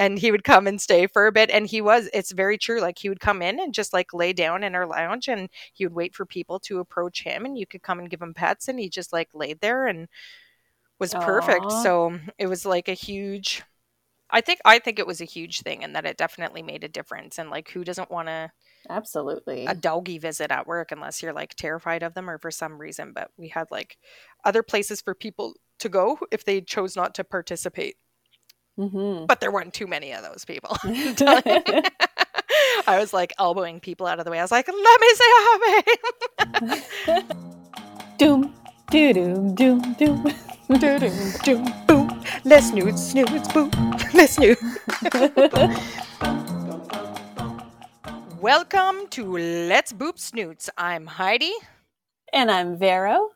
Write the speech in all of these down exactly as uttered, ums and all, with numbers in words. and he would come and stay for a bit. And he was, it's very true. Like he would come in and just like lay down in our lounge, and he would wait for people to approach him, and you could come and give him pets. And he just like laid there and was Aww. Perfect. So it was like a huge, I think, I think it was a huge thing, and that it definitely made a difference. And like, who doesn't want to, absolutely, a doggy visit at work, unless you're like terrified of them or for some reason. But we had like other places for people to go if they chose not to participate. Mm-hmm. But there weren't too many of those people. I was like elbowing people out of the way. I was like, let me say hi. Doom, doo doom, doom, doom, doo doom, doom, boom. Let's snoot, snoot, boom. Let's snoot. Welcome to Let's Boop Snoots. I'm Heidi. And I'm Vero.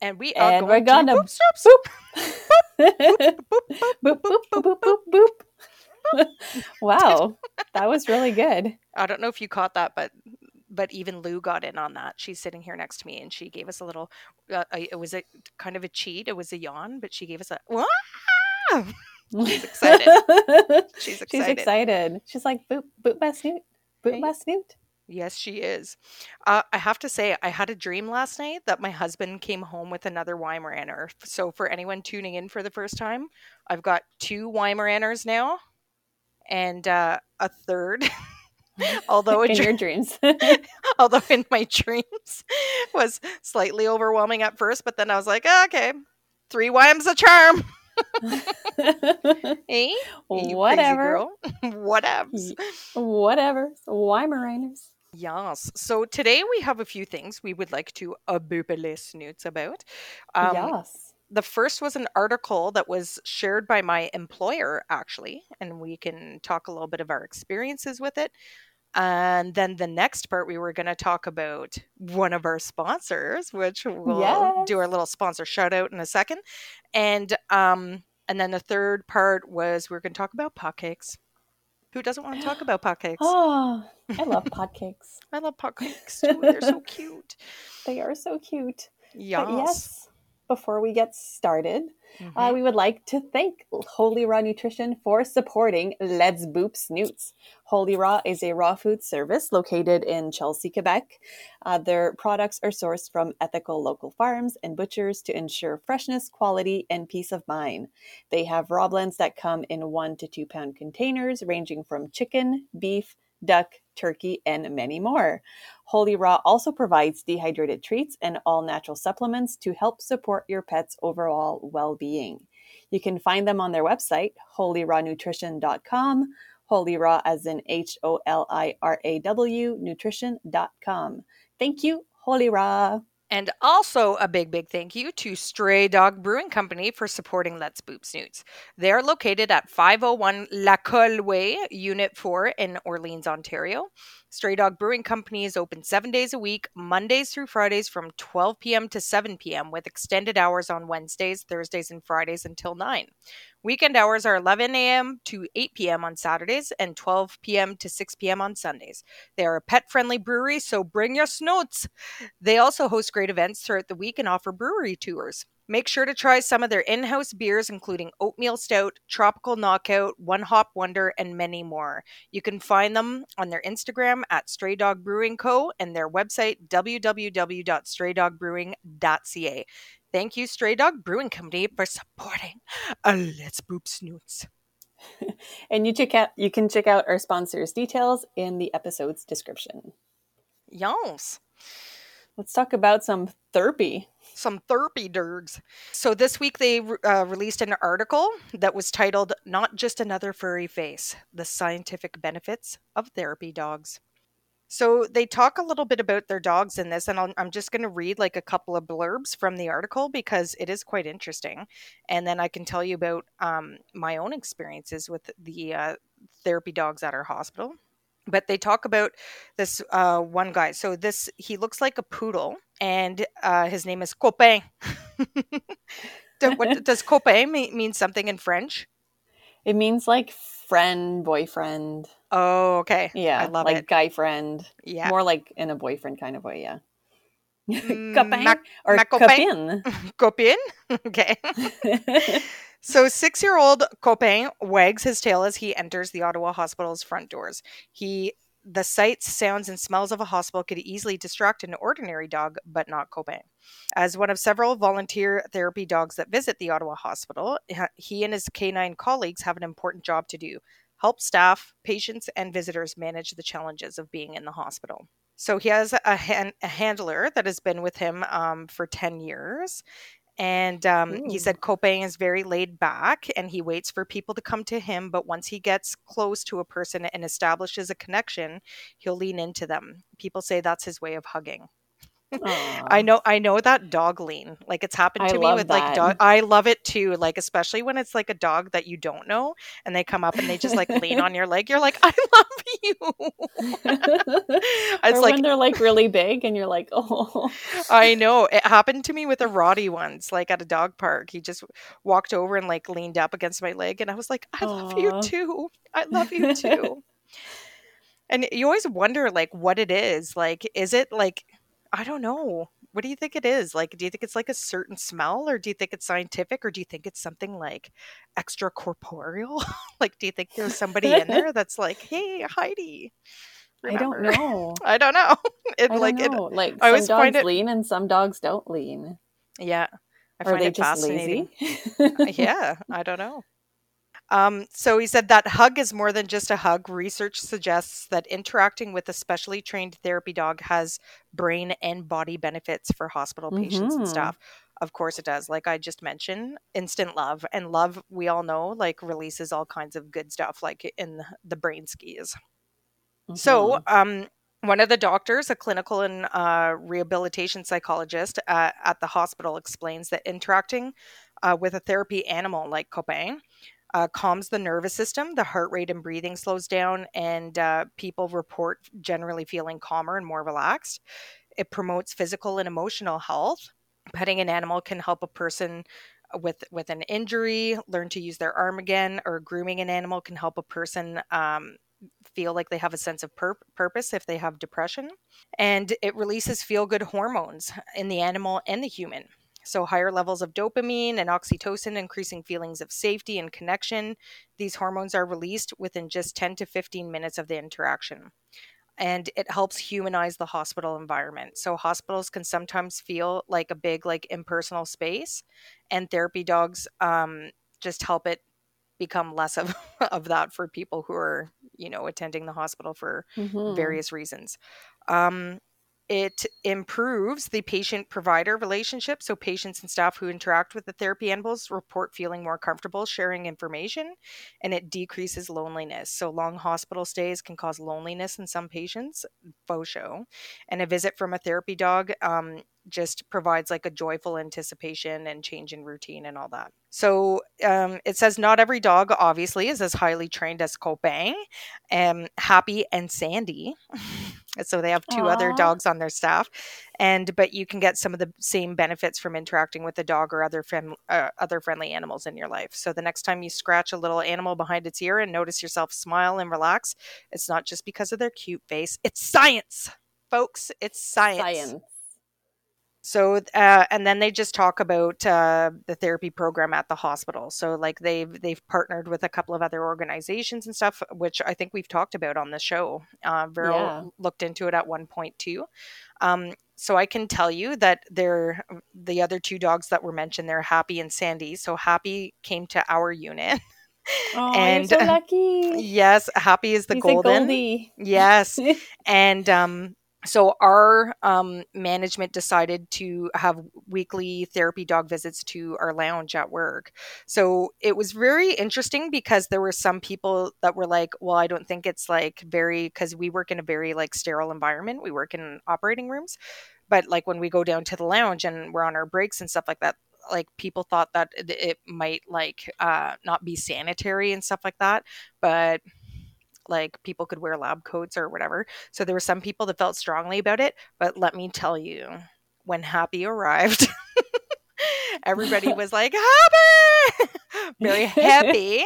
And we are and going to boop, boop, boop, boop, boop, boop, boop, boop. Wow, that was really good. I don't know if you caught that, but but even Lou got in on that. She's sitting here next to me, and she gave us a little. Uh, it was a kind of a cheat. It was a yawn, but she gave us a. Wah! She's excited. She's excited. She's excited. She's like boop, boop my snoot. Boot my snoot. Yes, she is. Uh, I have to say, I had a dream last night that my husband came home with another Weimaraner. So for anyone tuning in for the first time, I've got two Weimaraners now and uh, a third. Although in your dreams, although in my dreams was slightly overwhelming at first, but then I was like, oh, okay, three Weims a charm. Hey, whatever, whatever, whatever. Weimaraners. Yes. So today we have a few things we would like to a boopily snoots about. Um, yes. The first was an article that was shared by my employer, actually, and we can talk a little bit of our experiences with it. And then the next part, we were going to talk about one of our sponsors, which we'll yes. do our little sponsor shout out in a second. And um, and then the third part was we we're going to talk about potcakes. Who doesn't want to talk about potcakes? Oh, I love potcakes. I love potcakes too. They're so cute. They are so cute. Yes. But yes. Before we get started, mm-hmm. uh, we would like to thank Holy Raw Nutrition for supporting Let's Boop Snoots. Holy Raw is a raw food service located in Chelsea, Quebec. Uh, their products are sourced from ethical local farms and butchers to ensure freshness, quality, and peace of mind. They have raw blends that come in one to two pound containers ranging from chicken, beef, duck, turkey, and many more. Holy Raw also provides dehydrated treats and all-natural supplements to help support your pet's overall well-being. You can find them on their website, holy raw nutrition dot com, Holy Raw as in H O L I R A W, nutrition dot com. Thank you, Holy Raw! And also a big, big thank you to Stray Dog Brewing Company for supporting Let's Boop Snoots. They are located at five oh one La Colway, Unit four in Orleans, Ontario. Stray Dog Brewing Company is open seven days a week, Mondays through Fridays from twelve p.m. to seven p.m. with extended hours on Wednesdays, Thursdays, and Fridays until nine. Weekend hours are eleven a.m. to eight p.m. on Saturdays and twelve p.m. to six p.m. on Sundays. They are a pet-friendly brewery, so bring your snoots. They also host great events throughout the week and offer brewery tours. Make sure to try some of their in-house beers, including Oatmeal Stout, Tropical Knockout, One Hop Wonder, and many more. You can find them on their Instagram at Stray Dog Brewing Co. and their website, w w w dot stray dog brewing dot c a. Thank you, Stray Dog Brewing Company, for supporting uh, Let's Boop Snoots. And you check out you can check out our sponsors' details in the episode's description. Yes. Let's talk about some therapy. Some therapy dergs. So this week they uh, released an article that was titled, Not Just Another Furry Face, The Scientific Benefits of Therapy Dogs. So they talk a little bit about their dogs in this, and I'll, I'm just going to read like a couple of blurbs from the article because it is quite interesting. And then I can tell you about um, my own experiences with the uh, therapy dogs at our hospital. But they talk about this uh, one guy. So this, he looks like a poodle, and uh, his name is Copain. What, does Copain mean, mean something in French? It means like friend, boyfriend. Oh, okay. Yeah. I love like it. Like guy friend. Yeah. More like in a boyfriend kind of way, yeah. Copain? Or Copain? Copain? Okay. So six-year-old Copain wags his tail as he enters the Ottawa Hospital's front doors. He, the sights, sounds, and smells of a hospital could easily distract an ordinary dog, but not Copain. As one of several volunteer therapy dogs that visit the Ottawa Hospital, he and his canine colleagues have an important job to do: help staff, patients, and visitors manage the challenges of being in the hospital. So he has a, hand, a handler that has been with him um, for ten years. And um, he said Copain is very laid back and he waits for people to come to him. But once he gets close to a person and establishes a connection, he'll lean into them. People say that's his way of hugging. I know, I know that dog lean. Like, it's happened to I me with that. like dog. I love it too. Like, especially when it's like a dog that you don't know and they come up and they just like lean on your leg. You're like, I love you. It's or like when they're like really big and you're like, oh. I know. It happened to me with a Roddy once, like at a dog park. He just walked over and like leaned up against my leg, and I was like, I Aww. love you too. I love you too. And you always wonder like what it is. Like, is it like, I don't know. What do you think it is? Like, do you think it's like a certain smell, or do you think it's scientific, or do you think it's something like extracorporeal? Like, do you think there's somebody in there that's like, hey, Heidi? Remember? I don't know. I don't know. It, I like, don't know. It, like, I some dogs it... lean and some dogs don't lean. Yeah. I find are they it just fascinating. Lazy? Yeah. I don't know. Um, so he said that hug is more than just a hug. Research suggests that interacting with a specially trained therapy dog has brain and body benefits for hospital mm-hmm. patients and staff. Of course it does. Like I just mentioned, instant love. And love, we all know, like releases all kinds of good stuff, like in the brain skis. Mm-hmm. So um, one of the doctors, a clinical and uh, rehabilitation psychologist uh, at the hospital, explains that interacting uh, with a therapy animal like Copain Uh, calms the nervous system, the heart rate and breathing slows down, and uh, people report generally feeling calmer and more relaxed. It promotes physical and emotional health. Petting an animal can help a person with with an injury learn to use their arm again, or grooming an animal can help a person um, feel like they have a sense of pur- purpose if they have depression. And it releases feel-good hormones in the animal and the human. So higher levels of dopamine and oxytocin, increasing feelings of safety and connection. These hormones are released within just ten to fifteen minutes of the interaction. And it helps humanize the hospital environment. So hospitals can sometimes feel like a big, like impersonal space, and therapy dogs um, just help it become less of, of that for people who are, you know, attending the hospital for mm-hmm. various reasons. Um, It improves the patient-provider relationship, so patients and staff who interact with the therapy animals report feeling more comfortable sharing information, and it decreases loneliness. So long hospital stays can cause loneliness in some patients, faux show, and a visit from a therapy dog um, just provides like a joyful anticipation and change in routine and all that. So um, it says not every dog, obviously, is as highly trained as Copain, um, Happy, and Sandy. So they have two Aww. other dogs on their staff, and but you can get some of the same benefits from interacting with a dog or other fam- uh, other friendly animals in your life. So the next time you scratch a little animal behind its ear and notice yourself smile and relax, it's not just because of their cute face. It's science, folks. It's science. Science. So, uh, and then they just talk about uh, the therapy program at the hospital. So, like they've they've partnered with a couple of other organizations and stuff, which I think we've talked about on the show. Uh, Vero yeah. looked into it at one point too. Um, so I can tell you that they're the other two dogs that were mentioned. They're Happy and Sandy. So Happy came to our unit. Oh, and you're so lucky. Yes, Happy is the He's golden. A Goldie. Yes, and. Um, So our um, management decided to have weekly therapy dog visits to our lounge at work. So it was very interesting because there were some people that were like, well, I don't think it's like very, because we work in a very like sterile environment. We work in operating rooms. But like when we go down to the lounge and we're on our breaks and stuff like that, like people thought that it might like uh, not be sanitary and stuff like that. But like people could wear lab coats or whatever. So there were some people that felt strongly about it. But let me tell you, when Happy arrived everybody was like, Happy! Very happy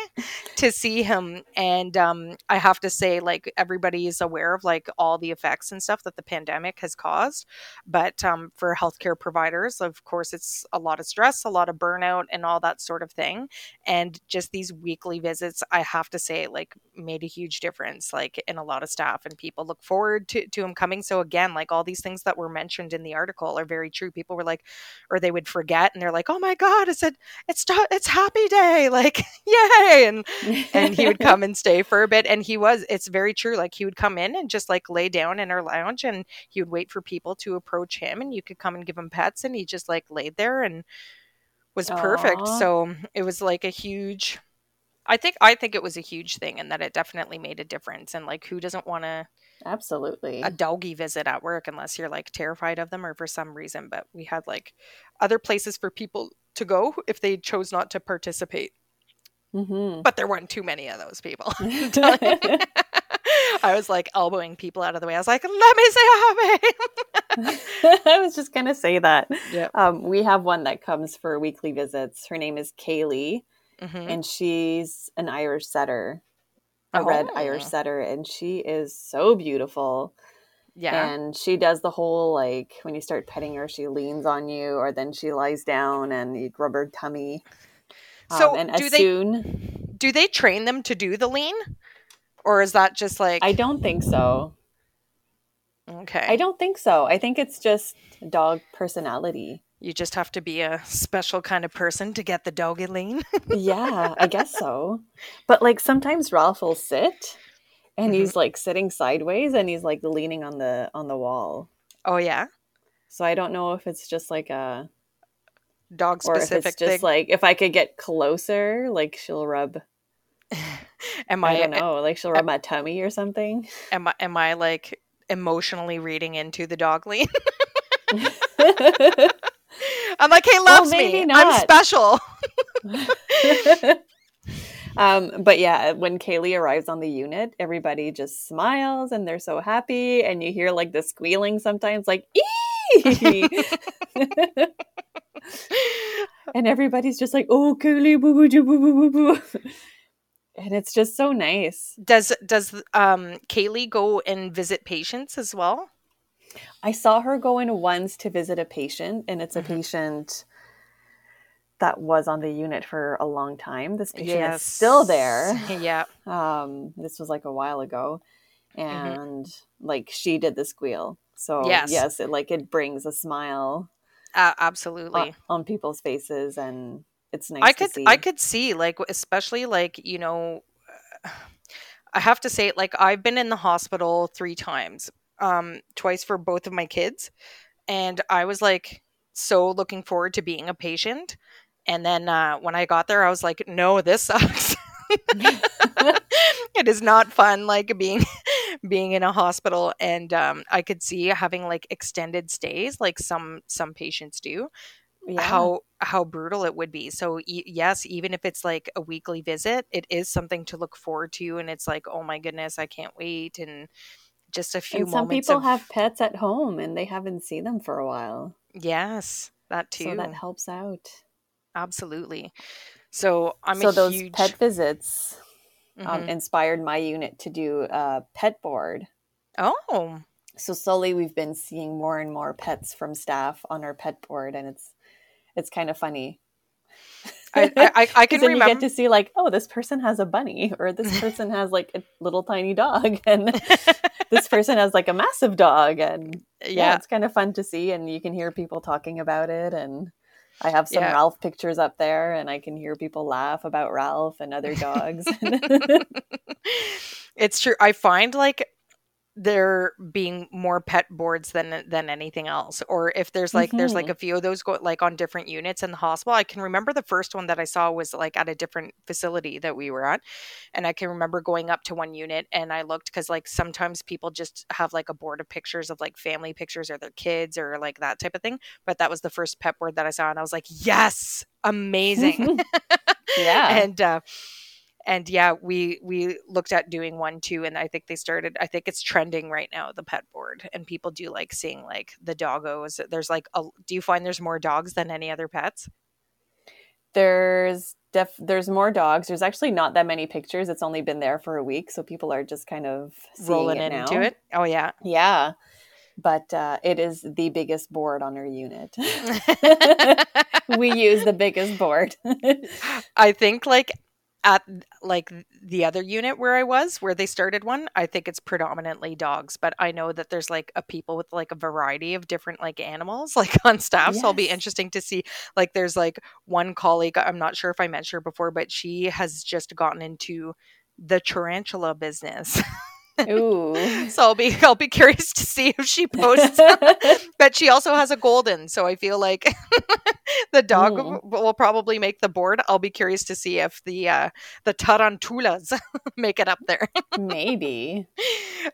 to see him. And um, I have to say, like, everybody is aware of, like, all the effects and stuff that the pandemic has caused. But um, for healthcare providers, of course, it's a lot of stress, a lot of burnout, and all that sort of thing. And just these weekly visits, I have to say, like, made a huge difference, like, in a lot of staff, and people look forward to, to him coming. So again, like, all these things that were mentioned in the article are very true. People were like, or they would forget, and they're like, oh my God, it's a, it's, it's Happy Day. Like, yay. And, and he would come and stay for a bit. And he was, it's very true. Like, he would come in and just, like, lay down in our lounge, and he would wait for people to approach him, and you could come and give him pets. And he just, like, laid there and was Aww. Perfect. So it was like a huge, I think, I think it was a huge thing, and that it definitely made a difference. And, like, who doesn't want to, absolutely, a doggy visit at work, unless you're, like, terrified of them or for some reason. But we had, like, other places for people to go if they chose not to participate. Mm-hmm. But there weren't too many of those people. I was, like, elbowing people out of the way. I was like, let me say Happy. I was just going to say that. Yep. Um, we have one that comes for weekly visits. Her name is Kaylee, mm-hmm. and she's an Irish setter. A oh. red Irish setter, and she is so beautiful. Yeah. And she does the whole, like, when you start petting her, she leans on you, or then she lies down and you rub her tummy. So um, and do as they, soon do they train them to do the lean? Or is that just like, I don't think so. Okay. I don't think so. I think it's just dog personality. You just have to be a special kind of person to get the doggy lean. Yeah, I guess so. But, like, sometimes Ralph will sit, and mm-hmm. he's, like, sitting sideways, and he's, like, leaning on the on the wall. Oh yeah. So I don't know if it's just like a dog specific thing. Or if it's just thing. Like, if I could get closer, like, she'll rub. Am I? I don't know. Like, she'll rub am, my tummy or something. Am I? Am I like emotionally reading into the dog lean? I'm like, he loves well, me. Not. I'm special. um, but yeah, when Kaylee arrives on the unit, everybody just smiles and they're so happy. And you hear, like, the squealing sometimes, like, ee! And everybody's just like, oh, Kaylee, boo boo boo boo boo boo. And it's just so nice. Does does um, Kaylee go and visit patients as well? I saw her go in once to visit a patient, and it's a mm-hmm. patient that was on the unit for a long time. This patient yes. is still there. Yeah. Um, this was, like, a while ago, and mm-hmm. like, she did the squeal. So yes, yes it, like, it brings a smile. Uh, absolutely. On, on people's faces, and it's nice I could, to see. I could see, like, especially, like, you know, I have to say, like, I've been in the hospital three times. Um, twice for both of my kids. And I was, like, so looking forward to being a patient. And then uh, when I got there, I was like, no, this sucks. It is not fun, like, being being in a hospital. And um, I could see having, like, extended stays, like some some patients do. Yeah. How how brutal it would be. So e- yes, even if it's, like, a weekly visit, it is something to look forward to. And it's like, oh my goodness, I can't wait. And just a few and some moments. Some people of... have pets at home and they haven't seen them for a while. Yes, that too. So that helps out. Absolutely. So I'm so a those huge... pet visits mm-hmm. um, inspired my unit to do a pet board. Oh. So slowly we've been seeing more and more pets from staff on our pet board, and it's it's kind of funny. I, I, I can remember. You get to see, like, oh, this person has a bunny, or this person has, like, a little tiny dog, and this person has, like, a massive dog, and yeah. yeah, it's kind of fun to see, and you can hear people talking about it, and I have some yeah. Ralph pictures up there, and I can hear people laugh about Ralph and other dogs. It's true. I find, like, there being more pet boards than than anything else, or if there's like mm-hmm. there's like a few of those go like on different units in the hospital. I can remember the first one that I saw was like at a different facility that we were at, and I can remember going up to one unit and I looked because like sometimes people just have like a board of pictures of like family pictures or their kids or like that type of thing, but that was the first pet board that I saw and I was like, yes, amazing. Yeah. and uh And yeah, we we looked at doing one too, and I think they started. I think it's trending right now, the pet board, and people do like seeing like the doggos. There's like, a, do you find there's more dogs than any other pets? There's def- there's more dogs. There's actually not that many pictures. It's only been there for a week, so people are just kind of rolling it into now. it. Oh yeah, yeah. But uh, it is the biggest board on our unit. We use the biggest board. I think like at like the other unit where I was, where they started one, I think it's predominantly dogs. But I know that there's like a people with like a variety of different like animals like on staff. Yes. So it'll be interesting to see. Like there's like one colleague, I'm not sure if I mentioned her before, but she has just gotten into the tarantula business. Ooh. So I'll be I'll be curious to see if she posts. But she also has a golden, so I feel like the dog mm. will, will probably make the board. I'll be curious to see if the uh, the tarantulas make it up there. Maybe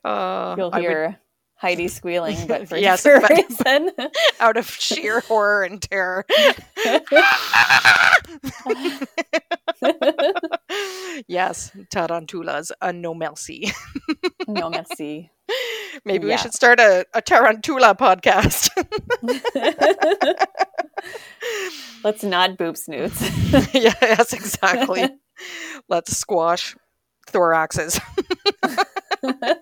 uh, you'll hear would... Heidi squealing, but for yes, sure reason, out of sheer horror and terror. Yes, tarantulas, a no merci. No merci. Maybe yeah. we should start a, a tarantula podcast. Let's not boop snoots. Yeah, yes, exactly. Let's squash thoraxes. That's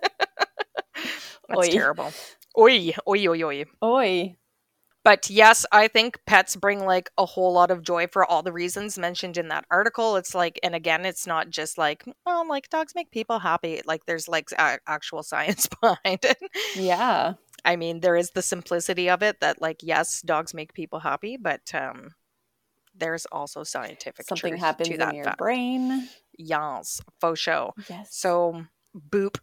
oy. Terrible. Oi, oi, oi, oi. Oi. But yes, I think pets bring like a whole lot of joy for all the reasons mentioned in that article. It's like, and again, it's not just like, oh, like dogs make people happy. Like there's like a- actual science behind it. Yeah. I mean, there is the simplicity of it that like, yes, dogs make people happy, but um, there's also scientific Something truth happens to that in your fact. brain. Yes, for sure. Yes. So boop.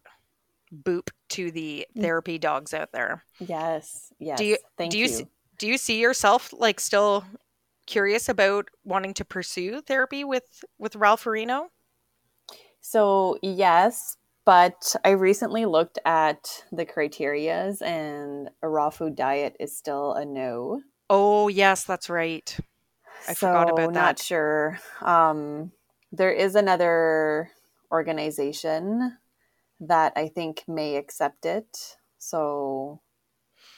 boop to the therapy dogs out there. Yes. Yes. Do you, Thank do you, you. Do you see yourself like still curious about wanting to pursue therapy with, with Ralph Farino? So yes, but I recently looked at the criterias and a raw food diet is still a no. Oh yes, that's right. I so, forgot about that. Not sure. Um, there is another organization that I think may accept it. So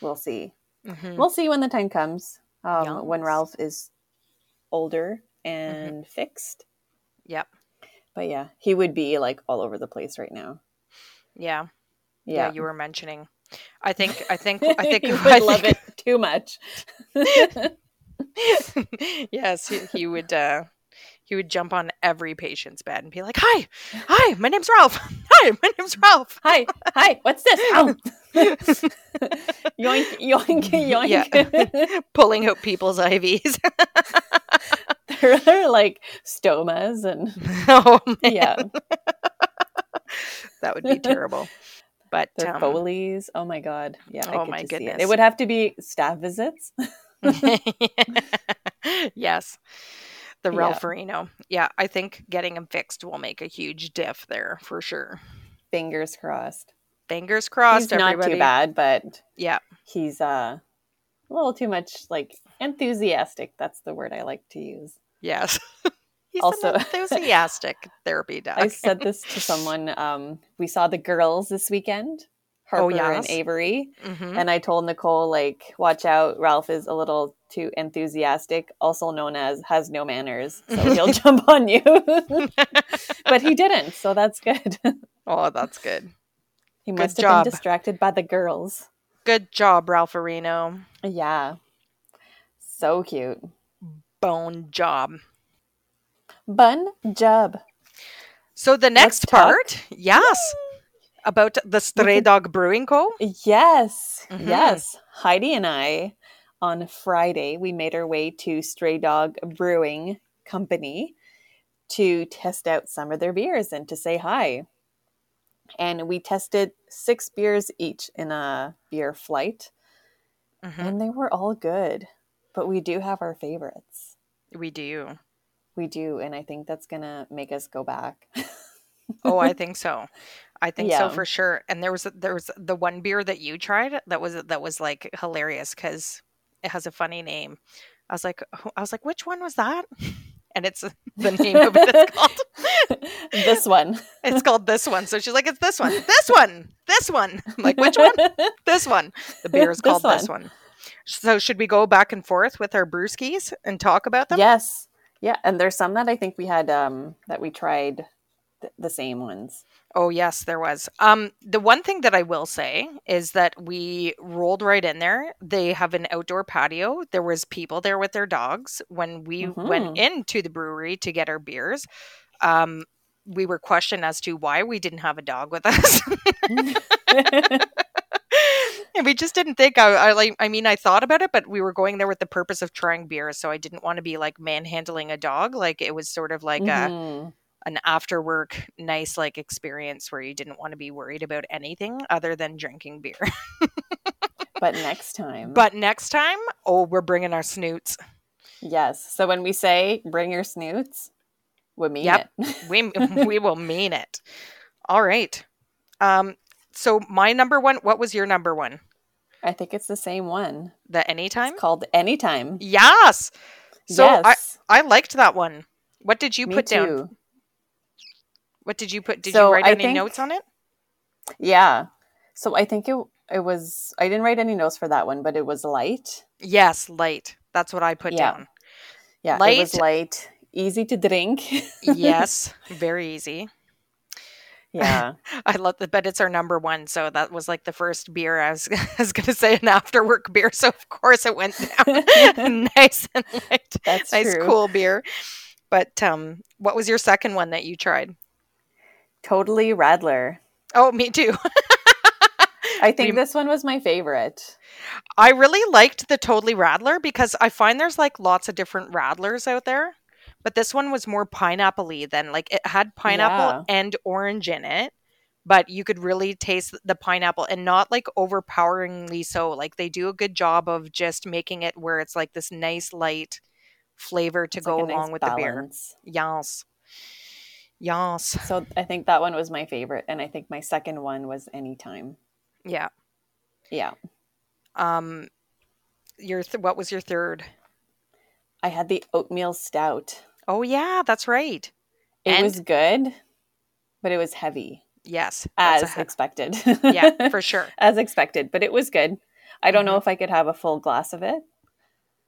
we'll see. Mm-hmm. We'll see when the time comes. Um, yes. When Ralph is older and mm-hmm. fixed. Yep. But yeah, he would be like all over the place right now. Yeah. Yeah. Yeah you were mentioning. I think, I think, I think. He would I love think... it too much. Yes, he, he would, uh, he would jump on every patient's bed and be like, hi, hi, my name's Ralph. Hi, my name's Ralph. Hi, hi, what's this? Ow. Yoink, yoink, yoink. Yeah. Pulling out people's I Vs. They're, they're like stomas and... Oh, man. Yeah. That would be terrible. But They're um, Foley's. Oh, my God. Yeah, oh I could my goodness. It. it would have to be staff visits. Yes. The Ralph Farino. Yeah, I think getting him fixed will make a huge diff there for sure. Fingers crossed. Fingers crossed, he's everybody. Not too bad, but yeah, he's uh, a little too much like enthusiastic. That's the word I like to use. Yes. He's also an enthusiastic therapy dog. I said this to someone. Um, we saw the girls this weekend. Harper oh, yes. and Avery. Mm-hmm. And I told Nicole, like, watch out. Ralph is a little too enthusiastic, also known as has no manners. So he'll jump on you. But he didn't. So that's good. Oh, that's good. He good must job. have been distracted by the girls. Good job, Ralph Farino. Yeah. So cute. Bone job. Bun job. So the next Let's part. Talk. Yes. Yay. About the Stray Dog Brewing Co? Yes. Mm-hmm. Yes. Heidi and I, on Friday, we made our way to Stray Dog Brewing Company to test out some of their beers and to say hi. And we tested six beers each in a beer flight. Mm-hmm. And they were all good. But we do have our favorites. We do. We do. And I think that's going to make us go back. Oh, I think so. I think yeah. so for sure. And there was there was the one beer that you tried that was that was like hilarious because it has a funny name. I was like, I was like, which one was that? And it's the name of it. It's called this one. It's called this one. So she's like, it's this one, this one, this one. I'm like, which one? This one. The beer is called this one. this one. So should we go back and forth with our brewskis and talk about them? Yes. Yeah. And there's some that I think we had, um, that we tried th- the same ones. Oh, yes, there was. Um, the one thing that I will say is that we rolled right in there. They have an outdoor patio. There was people there with their dogs. When we mm-hmm. went into the brewery to get our beers, um, we were questioned as to why we didn't have a dog with us. And we just didn't think, I, I like, I mean, I thought about it, but we were going there with the purpose of trying beer. So I didn't want to be like manhandling a dog. Like it was sort of like mm-hmm. a, an after work, nice, like experience where you didn't want to be worried about anything other than drinking beer. But next time, but next time, oh, we're bringing our snoots. Yes. So when we say bring your snoots, we mean yep. it. we, we will mean it. All right. Um, So my number one, what was your number one? I think it's the same one. The Anytime? It's called Anytime. Yes. So yes. I, I liked that one. What did you Me put too. down? What did you put? Did so you write I any think, notes on it? Yeah. So I think it it was, I didn't write any notes for that one, but it was light. Yes, light. That's what I put yeah. down. Yeah, light. It was light. Easy to drink. Yes, very easy. Yeah, I love that, but it's our number one. So that was like the first beer I was, I was going to say an after work beer. So of course it went down nice and light. That's nice, true. Cool beer. But um, what was your second one that you tried? Totally Rattler. Oh, me too. I think we, this one was my favorite. I really liked the Totally Rattler because I find there's like lots of different rattlers out there. But this one was more pineapple-y than, like, it had pineapple yeah. and orange in it, but you could really taste the pineapple and not, like, overpoweringly so. Like, they do a good job of just making it where it's, like, this nice, light flavor to it's go like along nice with balance. The beer. Yes. Yes. So I think that one was my favorite, and I think my second one was Anytime. Yeah. Yeah. Um, your th- what was your third? I had the Oatmeal Stout. Oh, yeah, that's right. It and was good, but it was heavy. Yes. As he- expected. Yeah, for sure. As expected, but it was good. I don't mm-hmm. know if I could have a full glass of it.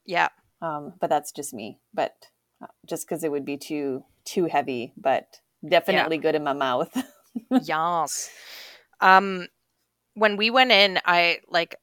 Yeah. Um, but that's just me. But just because it would be too too heavy, but definitely yeah. good in my mouth. Yes. Um, when we went in, I like...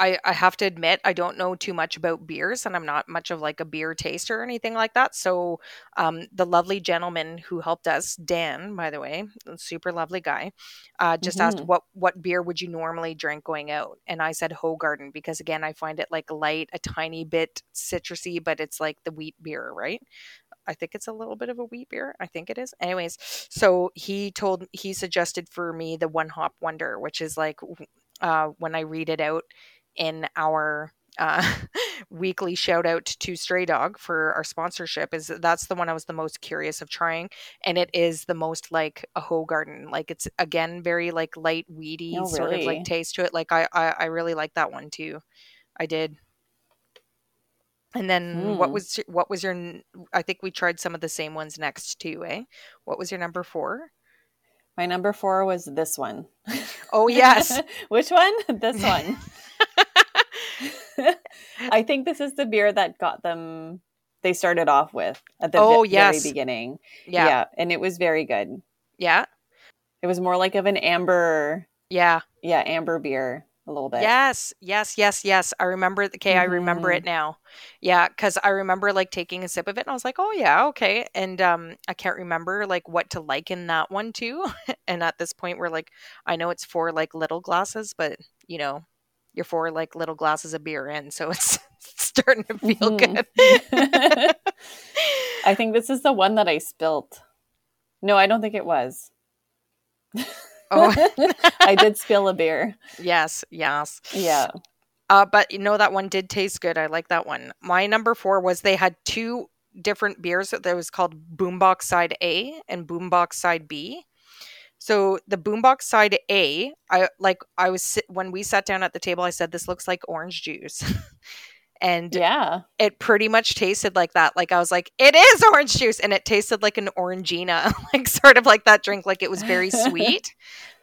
I, I have to admit, I don't know too much about beers and I'm not much of like a beer taster or anything like that. So um, the lovely gentleman who helped us, Dan, by the way, super lovely guy, uh, just mm-hmm. asked what, what beer would you normally drink going out? And I said Hoegarden because, again, I find it like light, a tiny bit citrusy, but it's like the wheat beer, right? I think it's a little bit of a wheat beer. I think it is. Anyways, so he told, he suggested for me the One Hop Wonder, which is like uh, when I read it out, in our uh, weekly shout out to Stray Dog for our sponsorship, is that's the one I was the most curious of trying. And it is the most like a Hoegarden. Like it's, again, very like light, weedy no, really. sort of like taste to it. Like I, I, I really like that one too. I did. And then mm. what was, what was your, I think we tried some of the same ones next too, eh? What was your number four? My number four was this one. Oh, yes. Which one? This one. I think this is the beer that got them, they started off with at the oh, v- yes. very beginning. Yeah. yeah. And it was very good. Yeah. It was more like of an amber. Yeah. Yeah. Amber beer a little bit. Yes. Yes. Yes. Yes. I remember it. Okay. Mm-hmm. I remember it now. Yeah. Cause I remember like taking a sip of it and I was like, oh yeah. Okay. And um, I can't remember like what to liken that one to. And at this point we're like, I know it's for like little glasses, but you know, you're four like little glasses of beer in, so it's starting to feel mm-hmm. good. I think this is the one that I spilt. No, I don't think it was. Oh, I did spill a beer. Yes, yes, yeah. Uh, but you know that one did taste good. I like that one. My number four was they had two different beers. That was called Boombox Side A and Boombox Side B. So the Boombox Side A, I like. I was when we sat down at the table, I said, "This looks like orange juice," and yeah, it pretty much tasted like that. Like I was like, "It is orange juice," and it tasted like an Orangina, like sort of like that drink. Like it was very sweet,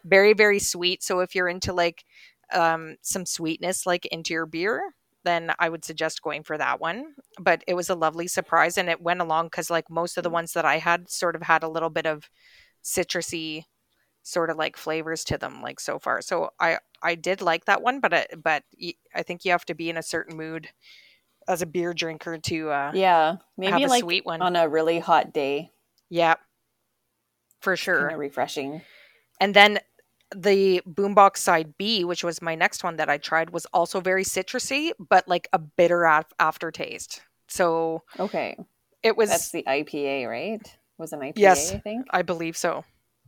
very very sweet. So if you're into like um, some sweetness, like into your beer, then I would suggest going for that one. But it was a lovely surprise, and it went along because like most of the ones that I had sort of had a little bit of citrusy sort of like flavors to them, like so far. So I, I did like that one, but, I, but I think you have to be in a certain mood as a beer drinker to uh, yeah, maybe have a like sweet one on a really hot day. Yeah, for sure. Kind of refreshing. And then the Boombox Side B, which was my next one that I tried, was also very citrusy, but like a bitter af- aftertaste. So okay, it was that's the I P A, right? Was an I P A? Yes, I think I believe so.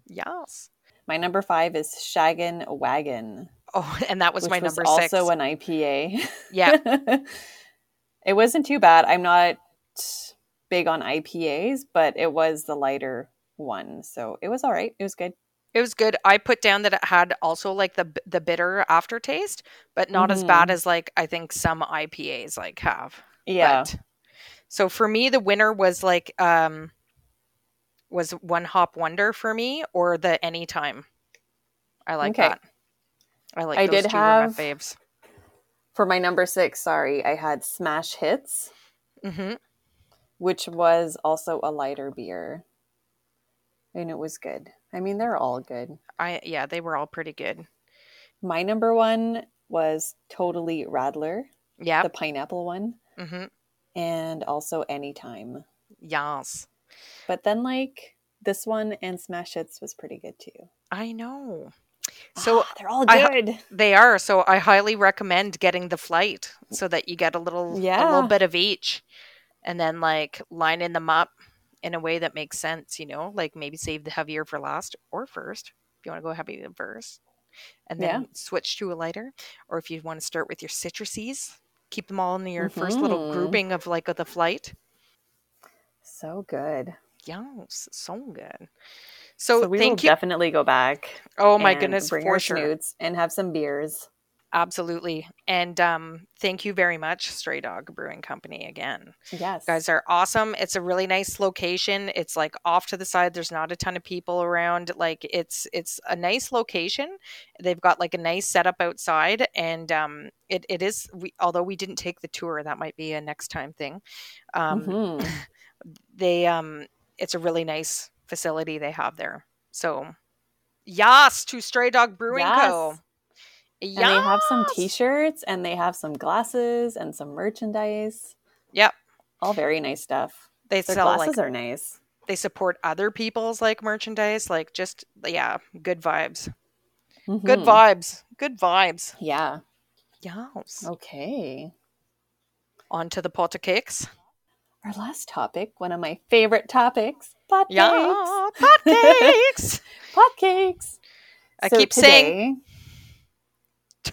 Yes. My number five is Shaggin' Wagon. Oh, and that was which my was number six. Also an I P A. Yeah. It wasn't too bad. I'm not big on I P As, but it was the lighter one, so it was all right. It was good. It was good. I put down that it had also like the the bitter aftertaste, but not mm. as bad as like I think some I P As like have. Yeah. But, so for me, the winner was like um was One Hop Wonder for me, or the Anytime. I like okay. that. I like. I those did two have were my faves. For my number six. Sorry, I had Smash Hits, mm-hmm. which was also a lighter beer, and it was good. I mean, they're all good. I yeah, they were all pretty good. My number one was Totally Rattler. Yeah. The pineapple one. Mm-hmm. And also Anytime. Yes. But then like this one and Smash Hits was pretty good too. I know. So ah, they're all good. I, they are. So I highly recommend getting the flight so that you get a little yeah. a little bit of each and then like lining them up in a way that makes sense, you know, like maybe save the heavier for last or first if you want to go heavy first and then yeah. switch to a lighter, or if you want to start with your citruses, keep them all in your mm-hmm. first little grouping of like of the flight. So good. Yeah, so good. So, so we thank will you. Definitely go back. Oh my goodness, bring for our sure. Snoots and have some beers. Absolutely. And um, thank you very much, Stray Dog Brewing Company, again. Yes. You guys are awesome. It's a really nice location. It's like off to the side. There's not a ton of people around. Like it's it's a nice location. They've got like a nice setup outside. And um, it, it is, we, although we didn't take the tour, that might be a next time thing. Um, mm-hmm. They, um, it's a really nice facility they have there. So yes to Stray Dog Brewing yes. Co. Yes. And they have some t-shirts and they have some glasses and some merchandise. Yep. All very nice stuff. They Their sell glasses like, are nice. They support other people's like merchandise, like just yeah, good vibes. Mm-hmm. Good vibes. Good vibes. Yeah. Yes. Okay. On to the pot of cakes. Our last topic, one of my favorite topics, pot yeah, cakes. Pot cakes. Pot cakes. I so keep today, saying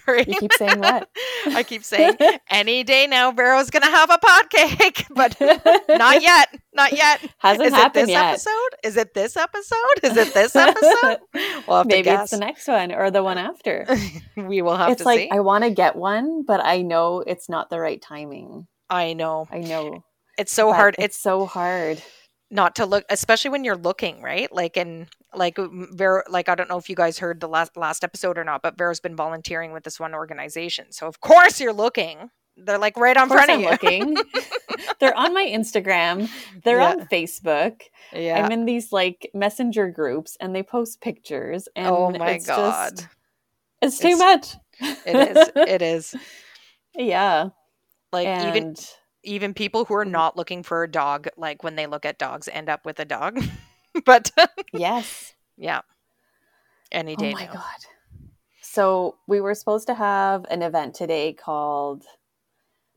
You keep saying what? I keep saying any day now Vero's gonna have a pot cake, but not yet. Not yet. Hasn't Is happened it this yet. Episode? Is it this episode? Is it this episode? We'll have Maybe to guess. It's the next one or the one after. We will have it's to like, see. It's like I want to get one, but I know it's not the right timing. I know. I know. It's so but hard. It's, it's so hard. Not to look, especially when you're looking, right? Like, and like, Vero, like, I don't know if you guys heard the last, last episode or not, but Vero's been volunteering with this one organization. So of course you're looking. They're like right on front of you. Looking. They're on my Instagram. They're yeah. on Facebook. Yeah. I'm in these like messenger groups and they post pictures. And oh my it's God. Just, it's too it's, much. It is. It is. Yeah. Like and... even... even people who are not looking for a dog, like when they look at dogs, end up with a dog. But yes. Yeah. Any day. Oh my now. God. So we were supposed to have an event today called,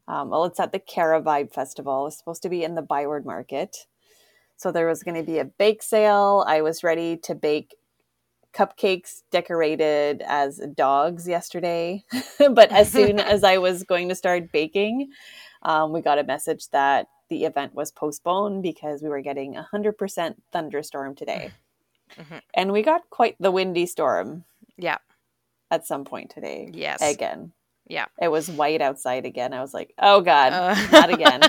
um, well, it's at the Cara Vibe Festival. It's supposed to be in the Byward Market. So there was going to be a bake sale. I was ready to bake cupcakes decorated as dogs yesterday. But as soon as I was going to start baking, Um, we got a message that the event was postponed because we were getting a one hundred percent thunderstorm today. Mm-hmm. And we got quite the windy storm. Yeah. At some point today. Yes. Again. Yeah. It was white outside again. I was like, oh, God, uh. not again.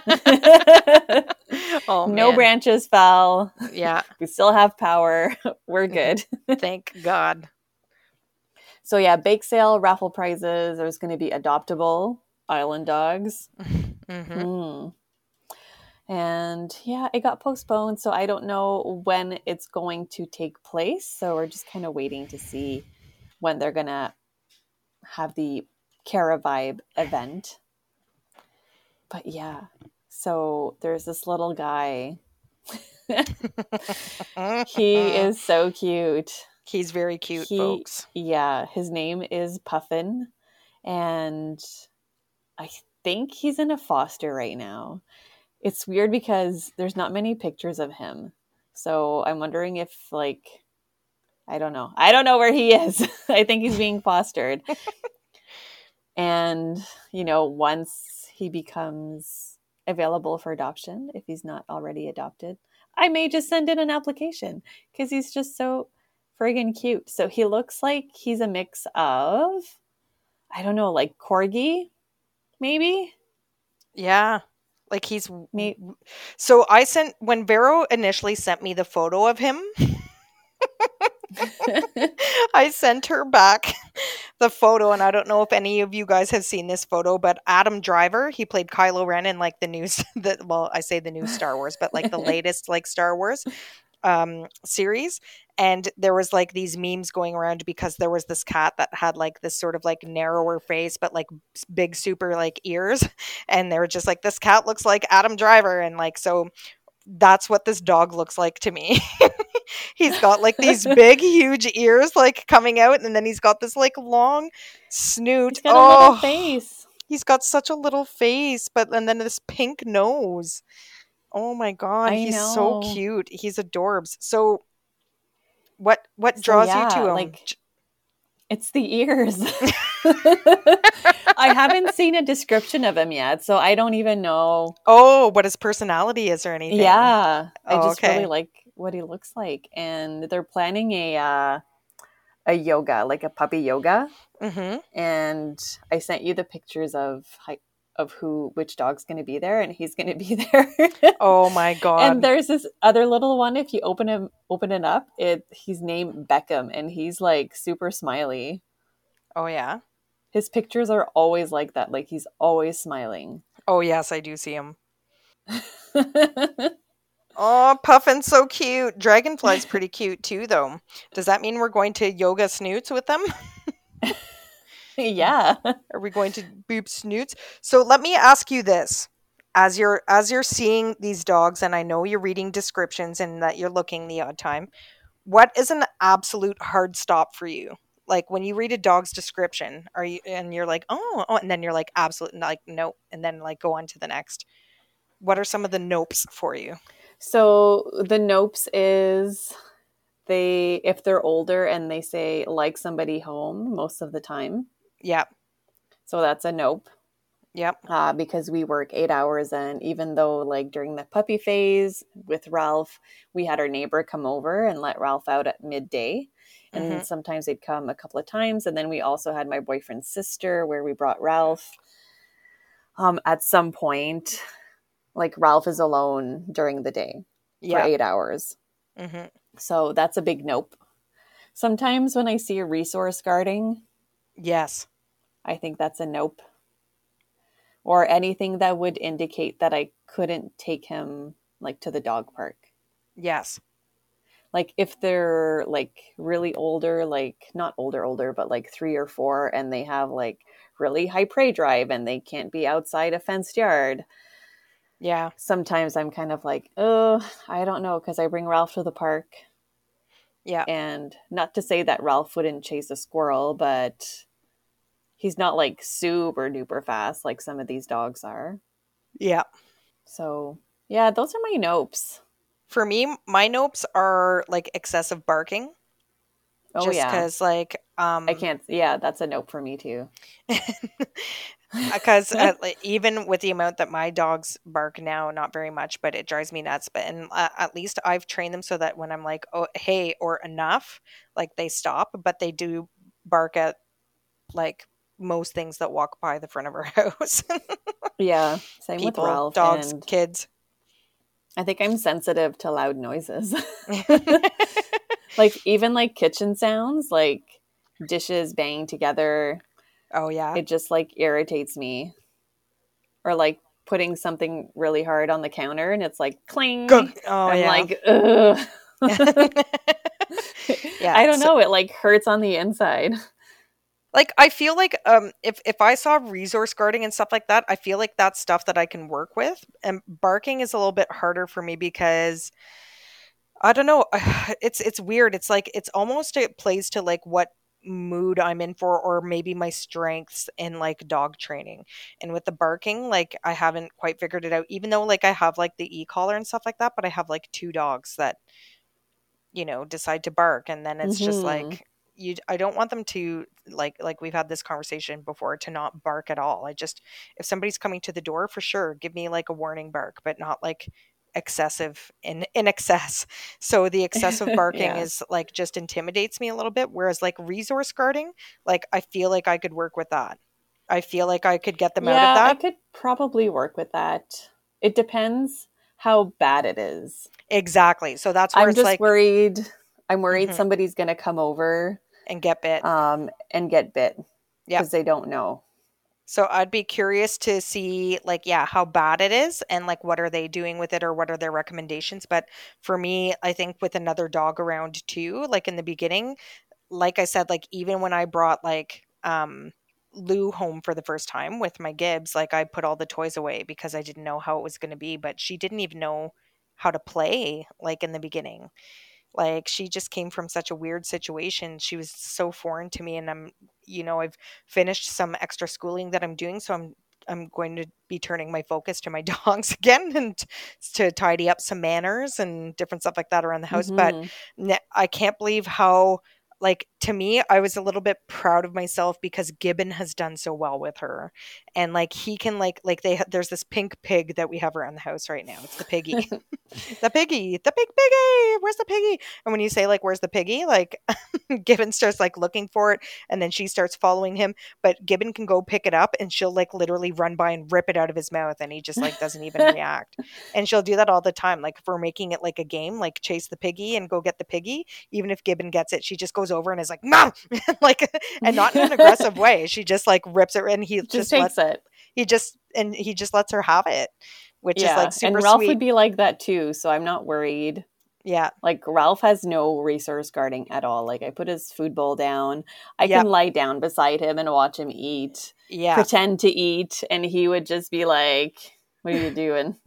oh, no man. Branches fell. Yeah. We still have power. We're good. Thank God. So, yeah, bake sale, raffle prizes. There's going to be adoptable. Island Dogs. Mm-hmm. Mm. And yeah, it got postponed, so I don't know when it's going to take place. So we're just kind of waiting to see when they're going to have the Caravibe event. But yeah, so there's this little guy. He is so cute. He's very cute, he, folks. Yeah, his name is Puffin, and I think he's in a foster right now. It's weird because there's not many pictures of him. So I'm wondering if, like, I don't know. I don't know where he is. I think he's being fostered. And, you know, once he becomes available for adoption, if he's not already adopted, I may just send in an application because he's just so friggin' cute. So he looks like he's a mix of, I don't know, like Corgi, maybe? Yeah. Like he's... Me. So I sent... When Vero initially sent me the photo of him, I sent her back the photo, and I don't know if any of you guys have seen this photo, but Adam Driver, he played Kylo Ren in like the new... The, well, I say the new Star Wars, but like the latest like Star Wars um, series. And there was like these memes going around because there was this cat that had like this sort of like narrower face, but like big super like ears. And they were just like, this cat looks like Adam Driver. And like, so that's what this dog looks like to me. He's got like these big, huge ears like coming out. And then he's got this like long snoot. He's got oh, a little face. He's got such a little face, but and then this pink nose. Oh my God. I he's know. so cute. He's adorbs. So What what draws so, yeah, you to him? Like, it's the ears. I haven't seen a description of him yet, so I don't even know. Oh, what his personality is or anything. Yeah, oh, I just okay. really like what he looks like, and they're planning a uh, a yoga, like a puppy yoga. Mm-hmm. And I sent you the pictures of of who which dog's going to be there, and he's going to be there. Oh my God. And there's this other little one, if you open him open it up, it he's named Beckham, and he's like super smiley. Oh yeah. His pictures are always like that, like he's always smiling. Oh yes, I do see him. Oh, Puffin's so cute. Dragonfly's pretty cute too though. Does that mean we're going to yoga snoots with them? Yeah. Are we going to boop snoots? So let me ask you this. As you're as you're seeing these dogs, and I know you're reading descriptions and that you're looking the odd time, what is an absolute hard stop for you? Like when you read a dog's description, are you and you're like, oh, oh and then you're like absolutely like nope, and then like go on to the next. What are some of the nopes for you? So the nopes is they if they're older and they say like somebody home most of the time. Yeah. So that's a nope. Yep. Uh, because we work eight hours. And even though like during the puppy phase with Ralph, we had our neighbor come over and let Ralph out at midday. And mm-hmm. sometimes they'd come a couple of times. And then we also had my boyfriend's sister where we brought Ralph. Um, at some point, like Ralph is alone during the day yep. for eight hours. Mm-hmm. So that's a big nope. Sometimes when I see a resource guarding, yes. I think that's a nope. Or anything that would indicate that I couldn't take him like to the dog park. Yes. Like if they're like really older, like not older, older, but like three or four, and they have like really high prey drive and they can't be outside a fenced yard. Yeah. Sometimes I'm kind of like, oh, I don't know. Cause I bring Ralph to the park. Yeah. And not to say that Ralph wouldn't chase a squirrel, but he's not like super duper fast like some of these dogs are. Yeah. So, yeah, those are my nopes. For me, my nopes are like excessive barking. Oh, just yeah. Just because like... Um, I can't... Yeah, that's a nope for me too. Because uh, even with the amount that my dogs bark now, not very much, but it drives me nuts. But and uh, at least I've trained them so that when I'm like, oh, hey, or enough, like they stop, but they do bark at like... most things that walk by the front of our house. Yeah, same people, with Ralph, dogs, and kids. I think I'm sensitive to loud noises. Like even like kitchen sounds, like dishes banging together. Oh yeah, it just like irritates me. or like putting something really hard on the counter and it's like cling. Go- oh, I'm yeah. like, ugh. yeah, I don't so- know. It like hurts on the inside. Like, I feel like um, if, if I saw resource guarding and stuff like that, I feel like that's stuff that I can work with. And barking is a little bit harder for me because, I don't know, it's it's weird. It's like, it's almost, it plays to like what mood I'm in for, or maybe my strengths in like dog training. And with the barking, like I haven't quite figured it out, even though like I have like the e-collar and stuff like that, but I have like two dogs that, you know, decide to bark. And then it's mm-hmm. just like... You, I don't want them to like, like we've had this conversation before, to not bark at all. I just, if somebody's coming to the door, for sure, give me like a warning bark, but not like excessive in, in excess. So the excessive barking yeah. is like, just intimidates me a little bit. Whereas like resource guarding, like I feel like I could work with that. I feel like I could get them yeah, out of that. I could probably work with that. It depends how bad it is. Exactly. So that's where I'm it's just like, worried. I'm worried mm-hmm. somebody's going to come over and get bit. Um, and get bit. Yeah. Because they don't know. So I'd be curious to see, like, yeah, how bad it is and, like, what are they doing with it or what are their recommendations. But for me, I think with another dog around too, like in the beginning, like I said, like even when I brought, like, um, Lou home for the first time with my Gibbs, like I put all the toys away because I didn't know how it was going to be. But she didn't even know how to play, like, in the beginning. Like, she just came from such a weird situation. She was so foreign to me. And I'm, you know, I've finished some extra schooling that I'm doing. So I'm, I'm going to be turning my focus to my dogs again and t- to tidy up some manners and different stuff like that around the house. Mm-hmm. But I can't believe how, like, to me, I was a little bit proud of myself because Gibbon has done so well with her. And like, he can like, like they, ha- there's this pink pig that we have around the house right now. It's the piggy. The piggy, the big piggy, where's the piggy? And when you say like, where's the piggy? Like Gibbon starts like looking for it and then she starts following him, but Gibbon can go pick it up and she'll like literally run by and rip it out of his mouth. And he just like doesn't even react. And she'll do that all the time. Like if we're making it like a game, like chase the piggy and go get the piggy. Even if Gibbon gets it, she just goes over and is like, mom, like, and not in an aggressive way. She just like rips it and he just, just takes lets it. He just, and he just lets her have it. Which yeah. is like super and Ralph sweet. Would be like that too, so I'm not worried. Yeah, like Ralph has no resource guarding at all. Like I put his food bowl down, I yeah. can lie down beside him and watch him eat. Yeah, pretend to eat, and he would just be like, "What are you doing?"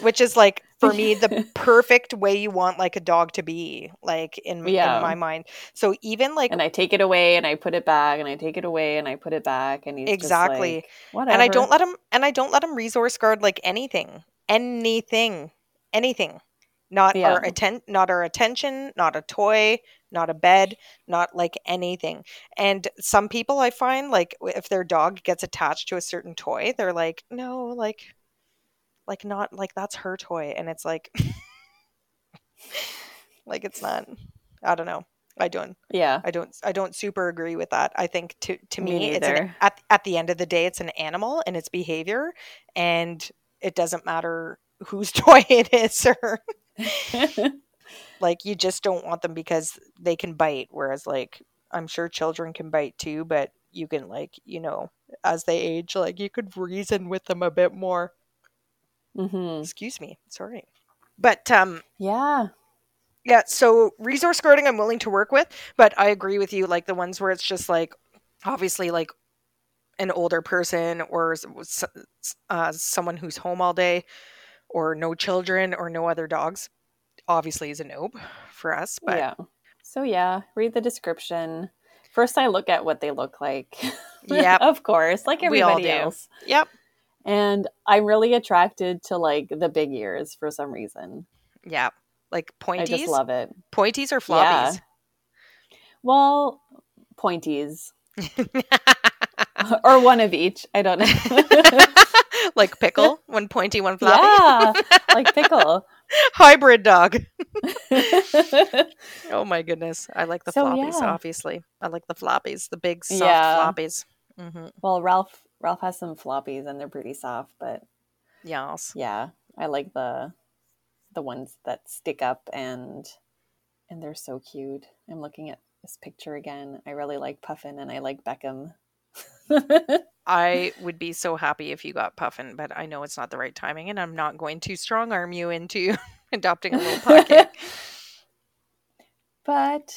Which is like for me the perfect way you want like a dog to be, like in, yeah. in my mind. So even like, and I take it away and I put it back, and I take it away and I put it back, and he's exactly just like, whatever. And I don't let him, and I don't let him resource guard like anything, anything, anything. Not yeah. our atten- not our attention, not a toy, not a bed, not like anything. And some people I find like if their dog gets attached to a certain toy, they're like, no, like. Like not like that's her toy, and it's like, like it's not. I don't know. I don't. Yeah. I don't. I don't super agree with that. I think to to me, me it's an, at at the end of the day, it's an animal and its behavior, and it doesn't matter whose toy it is or. Like you just don't want them because they can bite. Whereas like I'm sure children can bite too, but you can like you know as they age, like you could reason with them a bit more. Mm-hmm. Excuse me. Sorry. But um, yeah. Yeah. So resource guarding I'm willing to work with, but I agree with you. Like the ones where it's just like, obviously like an older person or uh, someone who's home all day or no children or no other dogs obviously is a nope for us. But yeah. So yeah. Read the description. First I look at what they look like. Yeah. Of course. Like everybody else. Yep. And I'm really attracted to, like, the big ears for some reason. Yeah. Like pointies? I just love it. Pointies or floppies? Yeah. Well, pointies. Or one of each. I don't know. Like pickle? One pointy, one floppy? Yeah. Like pickle. Hybrid dog. Oh, my goodness. I like the so, floppies, yeah. obviously. I like the floppies. The big, soft yeah. floppies. Mm-hmm. Well, Ralph... Ralph has some floppies and they're pretty soft, but yes. yeah, I like the the ones that stick up and and they're so cute. I'm looking at this picture again. I really like Puffin and I like Beckham. I would be so happy if you got Puffin, but I know it's not the right timing, and I'm not going to strong arm you into adopting a little pocket. But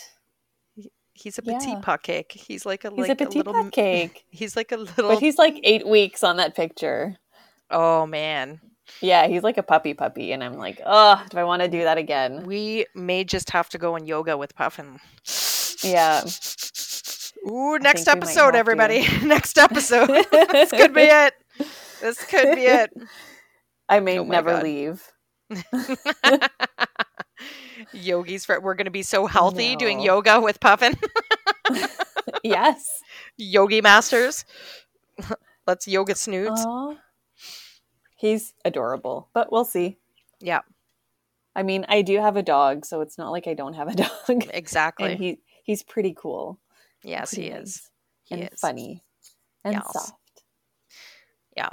he's a petite yeah. potcake. He's like a, he's like a petite a little potcake. He's like a little. But he's like eight weeks on that picture. Oh man. Yeah, he's like a puppy puppy, and I'm like, oh, do I want to do that again? We may just have to go in yoga with Puffin. Yeah. Ooh, next episode, everybody. Next episode. This could be it. This could be it. I may oh never God. leave. Yogi's for we're going to be so healthy no. doing yoga with Puffin. Yes. Yogi masters. Let's yoga snoots. Aww. He's adorable, but we'll see. Yeah. I mean, I do have a dog, so it's not like I don't have a dog. Exactly. And he he's pretty cool. Yes, pretty he nice is. He and is. funny. And yes. soft. Yeah.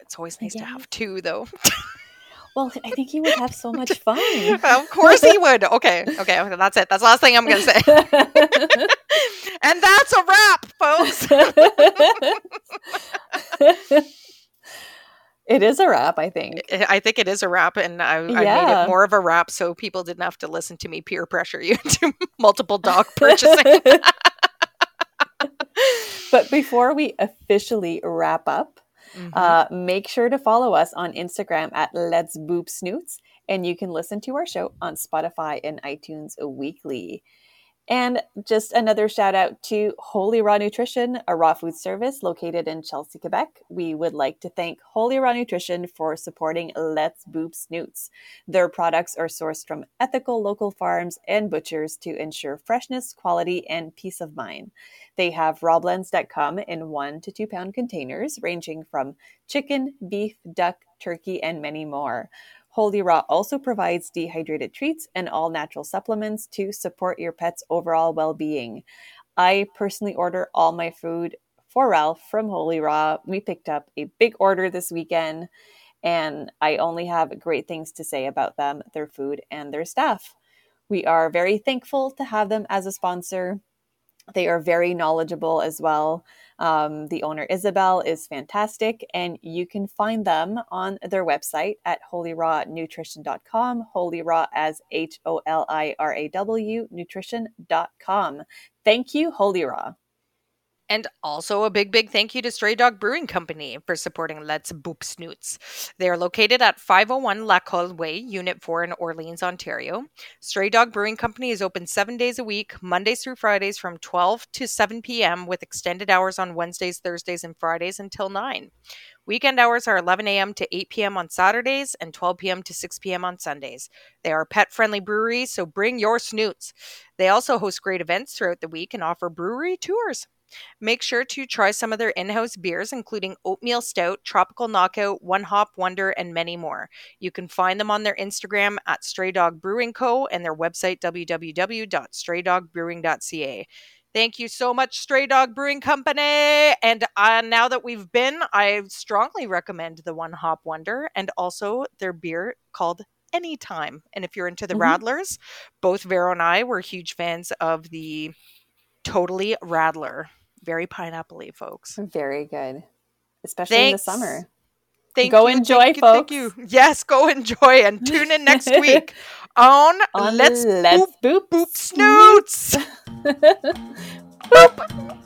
It's always nice yeah. to have two, though. Well, I think he would have so much fun. Of course he would. Okay. Okay. Okay. That's it. That's the last thing I'm going to say. And that's a wrap, folks. It is a wrap, I think. I think it is a wrap, and I, yeah. I made it more of a wrap so people didn't have to listen to me peer pressure you into multiple dog purchasing. But before we officially wrap up, mm-hmm. uh, make sure to follow us on Instagram at Let's Boop Snoots, and you can listen to our show on Spotify and iTunes weekly. And just another shout out to Holy Raw Nutrition, a raw food service located in Chelsea, Quebec. We would like to thank Holy Raw Nutrition for supporting Let's Boop Snoots. Their products are sourced from ethical local farms and butchers to ensure freshness, quality, and peace of mind. They have raw blends that come in one to two pound containers ranging from chicken, beef, duck, turkey, and many more. Holy Raw also provides dehydrated treats and all-natural supplements to support your pet's overall well-being. I personally order all my food for Ralph from Holy Raw. We picked up a big order this weekend, and I only have great things to say about them, their food, and their staff. We are very thankful to have them as a sponsor. They are very knowledgeable as well. Um, the owner, Isabel, is fantastic, and you can find them on their website at holy raw nutrition dot com, Holy Raw as H O L I R A W, nutrition dot com. Thank you, Holy Raw. And also a big, big thank you to Stray Dog Brewing Company for supporting Let's Boop Snoots. They are located at five oh one La Colway, Unit four in Orleans, Ontario. Stray Dog Brewing Company is open seven days a week, Mondays through Fridays from twelve to seven p.m. with extended hours on Wednesdays, Thursdays, and Fridays until nine. Weekend hours are eleven a.m. to eight p.m. on Saturdays and twelve p.m. to six p.m. on Sundays. They are a pet-friendly brewery, so bring your snoots. They also host great events throughout the week and offer brewery tours. Make sure to try some of their in-house beers, including Oatmeal Stout, Tropical Knockout, One Hop Wonder, and many more. You can find them on their Instagram at Stray Dog Brewing Co. and their website w w w dot stray dog brewing dot c a. Thank you so much, Stray Dog Brewing Company. And uh, now that we've been, I strongly recommend the One Hop Wonder and also their beer called Anytime. And if you're into the mm-hmm. Rattlers, both Vero and I were huge fans of the Totally Rattler. Very pineapple-y, folks. Very good. Especially Thanks. in the summer. Thank go you, enjoy, thank you, folks. Thank you. Yes, go enjoy and tune in next week on, on Let's, Let's Boop Boop, boop Snoots. Boop.